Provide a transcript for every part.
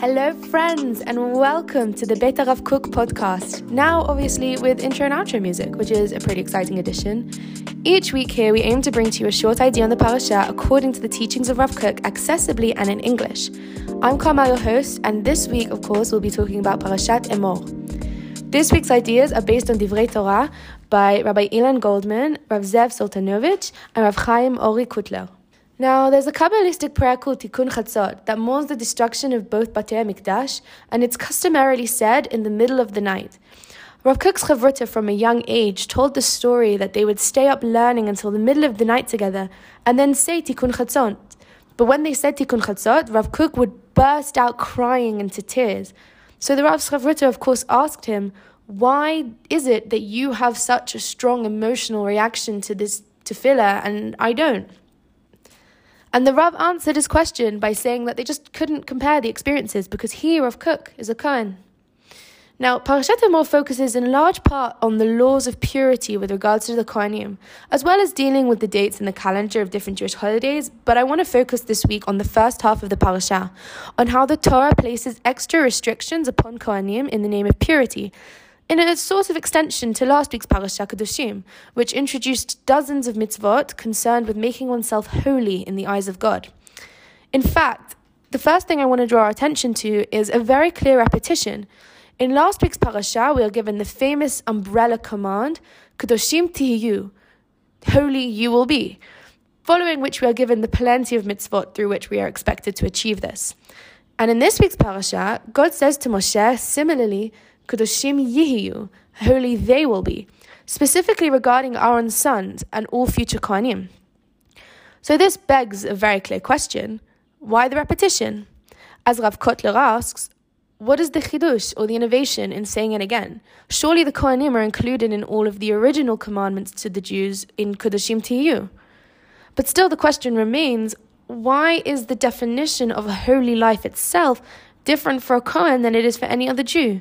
Hello friends and welcome to the Beit HaRav Kook podcast, now obviously with intro and outro music, which is a pretty exciting addition. Each week here we aim to bring to you a short idea on the Parashah according to the teachings of Rav Kook, accessibly and in English. I'm Carmel, your host, and this week of course we'll be talking about Parashat Emor. This week's ideas are based on Divrei Torah by Rabbi Ilan Goldman, Rav Zev Soltanovich and Rav Chaim Ori Kutler. Now, there's a Kabbalistic prayer called Tikkun Chatzot that mourns the destruction of both Beit HaMikdash, and it's customarily said in the middle of the night. Rav Kook's Chavruta from a young age told the story that they would stay up learning until the middle of the night together and then say Tikkun Chatzot. But when they said Tikkun Chatzot, Rav Kook would burst out crying into tears. So the Rav's Chavruta, of course, asked him, "Why is it that you have such a strong emotional reaction to this tefillah and I don't?" And the Rav answered his question by saying that they just couldn't compare the experiences because he, Rav Kook, is a Kohen. Now, Parashat Emor focuses in large part on the laws of purity with regards to the Kohanim, as well as dealing with the dates in the calendar of different Jewish holidays, but I want to focus this week on the first half of the Parashah, on how the Torah places extra restrictions upon Kohanim in the name of purity, in a sort of extension to last week's Parashah Kedoshim, which introduced dozens of mitzvot concerned with making oneself holy in the eyes of God. In fact, the first thing I want to draw our attention to is a very clear repetition. In last week's Parashah, we are given the famous umbrella command, Kedoshim Tihiyu, holy you will be, following which we are given the plenty of mitzvot through which we are expected to achieve this. And in this week's Parashah, God says to Moshe, similarly, Kedoshim Tihiyu, holy they will be, specifically regarding Aaron's sons and all future Kohanim. So this begs a very clear question. Why the repetition? As Rav Kotler asks, what is the chidush or the innovation in saying it again? Surely the Kohanim are included in all of the original commandments to the Jews in Kedoshim Tihiyu. But still the question remains, why is the definition of a holy life itself different for a Kohen than it is for any other Jew?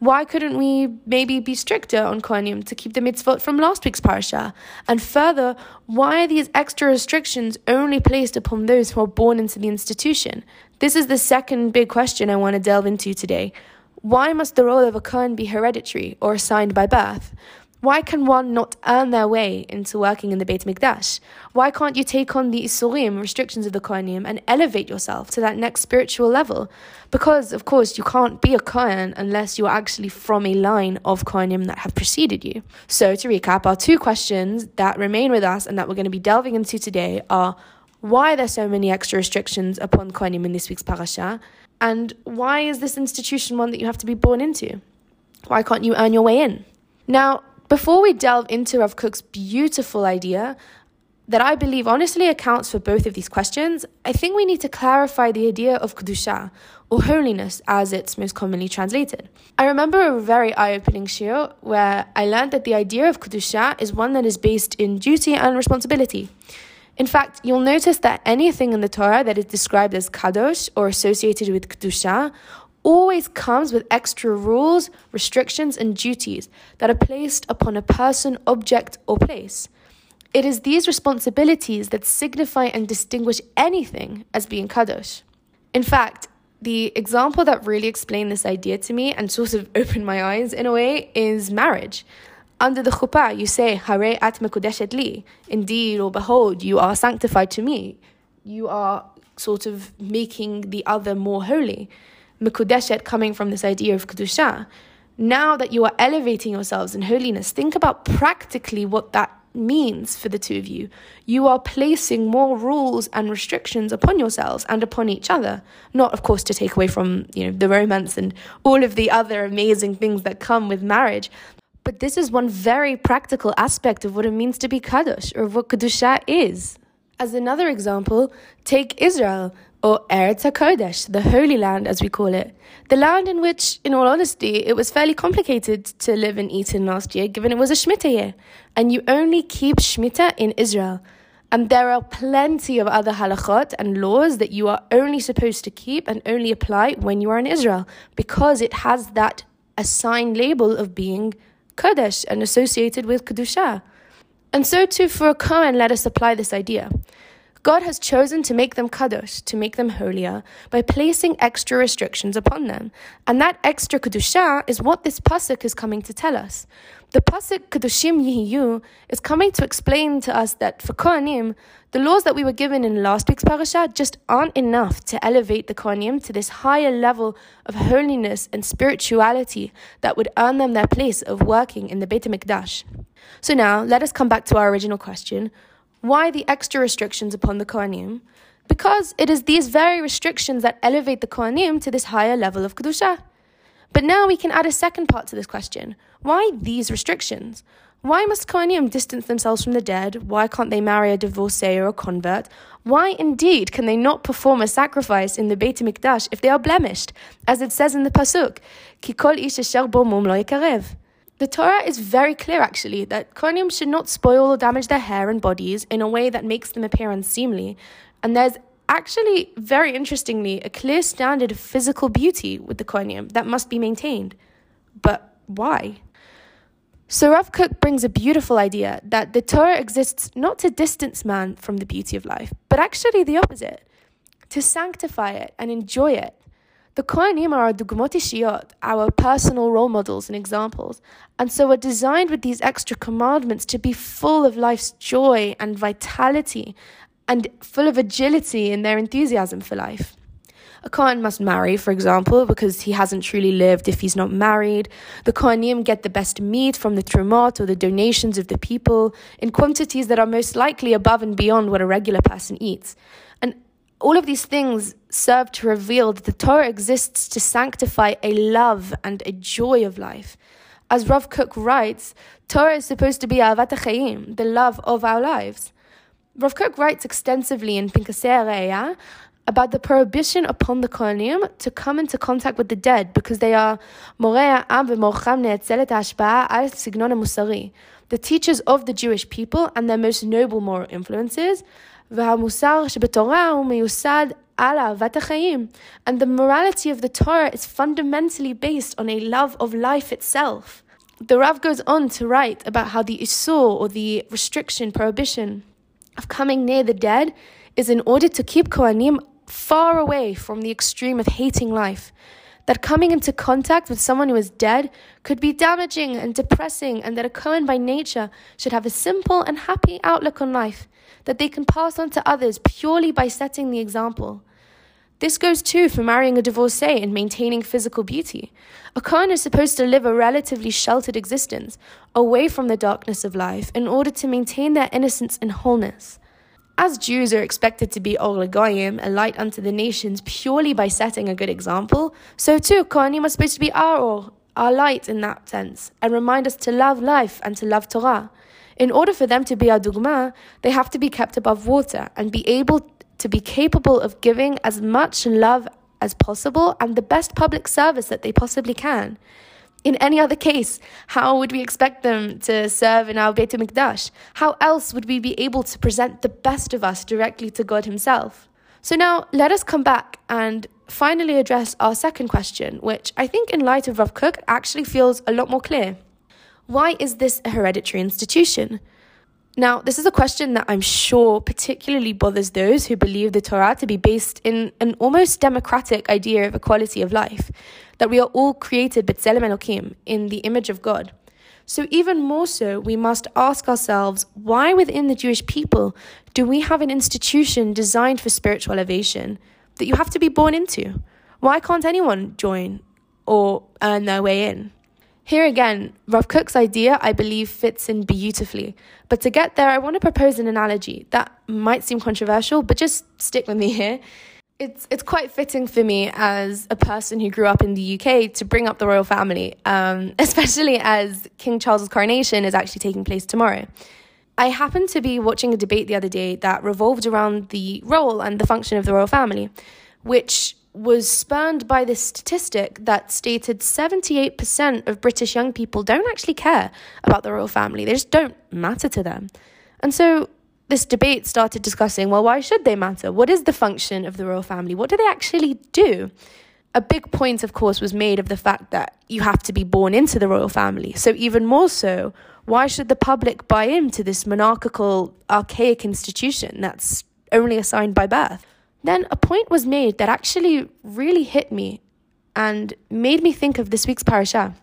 Why couldn't we maybe be stricter on Kohanim to keep the mitzvot from last week's Parashah? And further, why are these extra restrictions only placed upon those who are born into the institution? This is the second big question I want to delve into today. Why must the role of a Kohen be hereditary or assigned by birth? Why can one not earn their way into working in the Beit Mikdash? Why can't you take on the Isurim, restrictions of the Kohanim, and elevate yourself to that next spiritual level? Because, of course, you can't be a Kohen unless you're actually from a line of Kohanim that have preceded you. So, to recap, our two questions that remain with us and that we're going to be delving into today are why are there so many extra restrictions upon Kohanim in this week's Parashah? And why is this institution one that you have to be born into? Why can't you earn your way in? Now, before we delve into Rav Kook's beautiful idea, that I believe honestly accounts for both of these questions, I think we need to clarify the idea of kedushah, or holiness as it's most commonly translated. I remember a very eye-opening shiur where I learned that the idea of kedushah is one that is based in duty and responsibility. In fact, you'll notice that anything in the Torah that is described as kadosh, or associated with kedushah, always comes with extra rules, restrictions, and duties that are placed upon a person, object, or place. It is these responsibilities that signify and distinguish anything as being kadosh. In fact, the example that really explained this idea to me and sort of opened my eyes in a way is marriage. Under the chuppah, you say, "Hare at mekudeshet li," indeed or behold, you are sanctified to me. You are sort of making the other more holy. Mekudeshet coming from this idea of kedushah. Now that you are elevating yourselves in holiness, think about practically what that means for the two of you. You are placing more rules and restrictions upon yourselves and upon each other. Not, of course, to take away from the romance and all of the other amazing things that come with marriage. But this is one very practical aspect of what it means to be kadosh, or of what kedushah is. As another example, take Israel, or Eretz HaKodesh, the Holy Land as we call it. The land in which, in all honesty, it was fairly complicated to live and eat in last year, given it was a Shemitah year. And you only keep Shemitah in Israel. And there are plenty of other halachot and laws that you are only supposed to keep and only apply when you are in Israel, because it has that assigned label of being Kodesh and associated with Kedushah. And so too for a Kohen, let us apply this idea. God has chosen to make them kadosh, to make them holier, by placing extra restrictions upon them. And that extra kedushah is what this pasuk is coming to tell us. The pasuk Kedoshim Tihiyu is coming to explain to us that for Kohanim, the laws that we were given in last week's Parashah just aren't enough to elevate the Kohanim to this higher level of holiness and spirituality that would earn them their place of working in the Beit HaMikdash. So now, let us come back to our original question. Why the extra restrictions upon the Kohanim? Because it is these very restrictions that elevate the Kohanim to this higher level of Kedushah. But now we can add a second part to this question. Why these restrictions? Why must Kohanim distance themselves from the dead? Why can't they marry a divorcee or a convert? Why indeed can they not perform a sacrifice in the Beit HaMikdash if they are blemished? As it says in the pasuk, Ki kol ish asher bo mum lo yikarev. The Torah is very clear, actually, that Kohanim should not spoil or damage their hair and bodies in a way that makes them appear unseemly. And there's actually, very interestingly, a clear standard of physical beauty with the Kohanim that must be maintained. But why? So Rav Kook brings a beautiful idea that the Torah exists not to distance man from the beauty of life, but actually the opposite, to sanctify it and enjoy it. The Kohanim are our dugmot ishiyot, our personal role models and examples, and so are designed with these extra commandments to be full of life's joy and vitality, and full of agility in their enthusiasm for life. A Kohen must marry, for example, because he hasn't truly lived if he's not married. The Kohanim get the best meat from the trumot or the donations of the people in quantities that are most likely above and beyond what a regular person eats. And all of these things serve to reveal that the Torah exists to sanctify a love and a joy of life. As Rav Kook writes, Torah is supposed to be ahavat hachaim, the love of our lives. Rav Kook writes extensively in Pinkasei HaRe'iyah about the prohibition upon the Kohanim to come into contact with the dead because they are Morei ha'am v'morcham ne'etzel et ha'ashpa'a al signon ha'musari, the teachers of the Jewish people and their most noble moral influences, v'ha'musar shebetorah hu miyusad al ahavat hachaim, and the morality of the Torah is fundamentally based on a love of life itself. The Rav goes on to write about how the isur, or the restriction, prohibition, of coming near the dead is in order to keep Kohanim far away from the extreme of hating life. That coming into contact with someone who is dead could be damaging and depressing, and that a Kohen by nature should have a simple and happy outlook on life that they can pass on to others purely by setting the example. This goes too for marrying a divorcee and maintaining physical beauty. A Kohen is supposed to live a relatively sheltered existence, away from the darkness of life, in order to maintain their innocence and wholeness. As Jews are expected to be Or L'Goyim, a light unto the nations, purely by setting a good example, so too Kohanim are supposed to be our Or, our light in that sense, and remind us to love life and to love Torah. In order for them to be our Dugma, they have to be kept above water and be able to be capable of giving as much love as possible and the best public service that they possibly can. In any other case, how would we expect them to serve in our Beit HaMikdash? How else would we be able to present the best of us directly to God Himself? So now, let us come back and finally address our second question, which I think in light of Rav Kook actually feels a lot more clear. Why is this a hereditary institution? Now, this is a question that I'm sure particularly bothers those who believe the Torah to be based in an almost democratic idea of equality of life, that we are all created b'tzelem Elokim, in the image of God. So even more so, we must ask ourselves, why within the Jewish people do we have an institution designed for spiritual elevation that you have to be born into? Why can't anyone join or earn their way in? Here again, Rav Kook's idea, I believe, fits in beautifully. But to get there, I want to propose an analogy that might seem controversial, but just stick with me here. It's quite fitting for me as a person who grew up in the UK to bring up the royal family, especially as King Charles's coronation is actually taking place tomorrow. I happened to be watching a debate the other day that revolved around the role and the function of the royal family, which was spurned by this statistic that stated 78% of British young people don't actually care about the royal family. They just don't matter to them. And so this debate started discussing, well, why should they matter? What is the function of the royal family? What do they actually do? A big point, of course, was made of the fact that you have to be born into the royal family. So even more so, why should the public buy into this monarchical, archaic institution that's only assigned by birth. Then a point was made that actually really hit me and made me think of this week's parashah,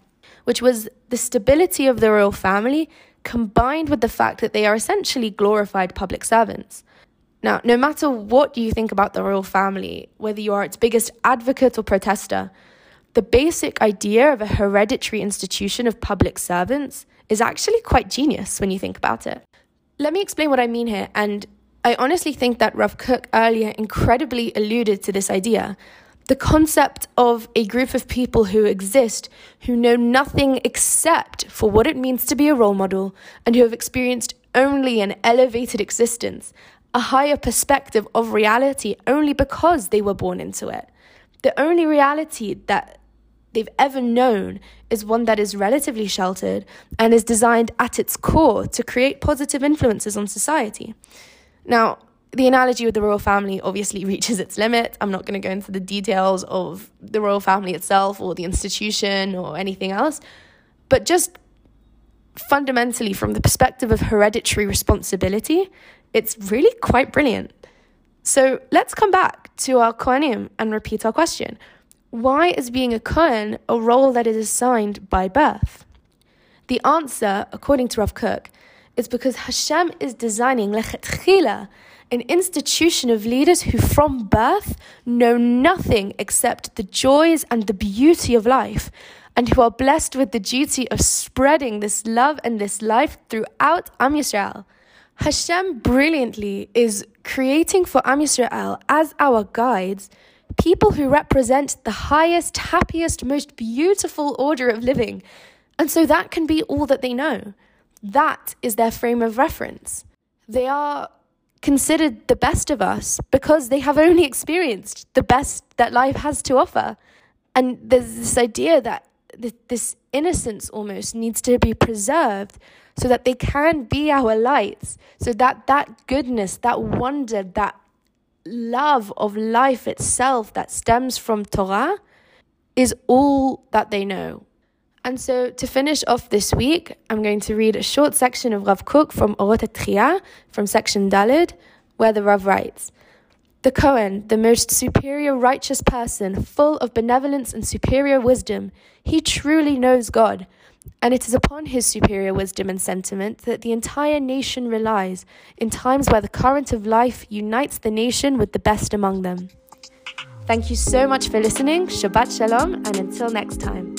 which was the stability of the royal family combined with the fact that they are essentially glorified public servants. Now, no matter what you think about the royal family, whether you are its biggest advocate or protester, the basic idea of a hereditary institution of public servants is actually quite genius when you think about it. Let me explain what I mean here, and I honestly think that Rav Kook earlier incredibly alluded to this idea. The concept of a group of people who exist, who know nothing except for what it means to be a role model, and who have experienced only an elevated existence, a higher perspective of reality only because they were born into it. The only reality that they've ever known is one that is relatively sheltered and is designed at its core to create positive influences on society. Now, the analogy with the royal family obviously reaches its limit. I'm not going to go into the details of the royal family itself or the institution or anything else, but just fundamentally from the perspective of hereditary responsibility, it's really quite brilliant. So let's come back to our Kohanim and repeat our question. Why is being a Kohen a role that is assigned by birth? The answer, according to Rav Kook, is because Hashem is designing lechetchila, an institution of leaders who from birth know nothing except the joys and the beauty of life, and who are blessed with the duty of spreading this love and this life throughout Am Yisrael. Hashem brilliantly is creating for Am Yisrael as our guides people who represent the highest, happiest, most beautiful order of living. And so that can be all that they know. That is their frame of reference. They are considered the best of us because they have only experienced the best that life has to offer. And there's this idea that this innocence almost needs to be preserved so that they can be our lights, so that that goodness, that wonder, that love of life itself that stems from Torah is all that they know. And so to finish off this week, I'm going to read a short section of Rav Kook from Orot HaTchiyah, from section Daled, where the Rav writes, "The Kohen, the most superior righteous person, full of benevolence and superior wisdom, he truly knows God. And it is upon his superior wisdom and sentiment that the entire nation relies in times where the current of life unites the nation with the best among them." Thank you so much for listening. Shabbat Shalom, and until next time.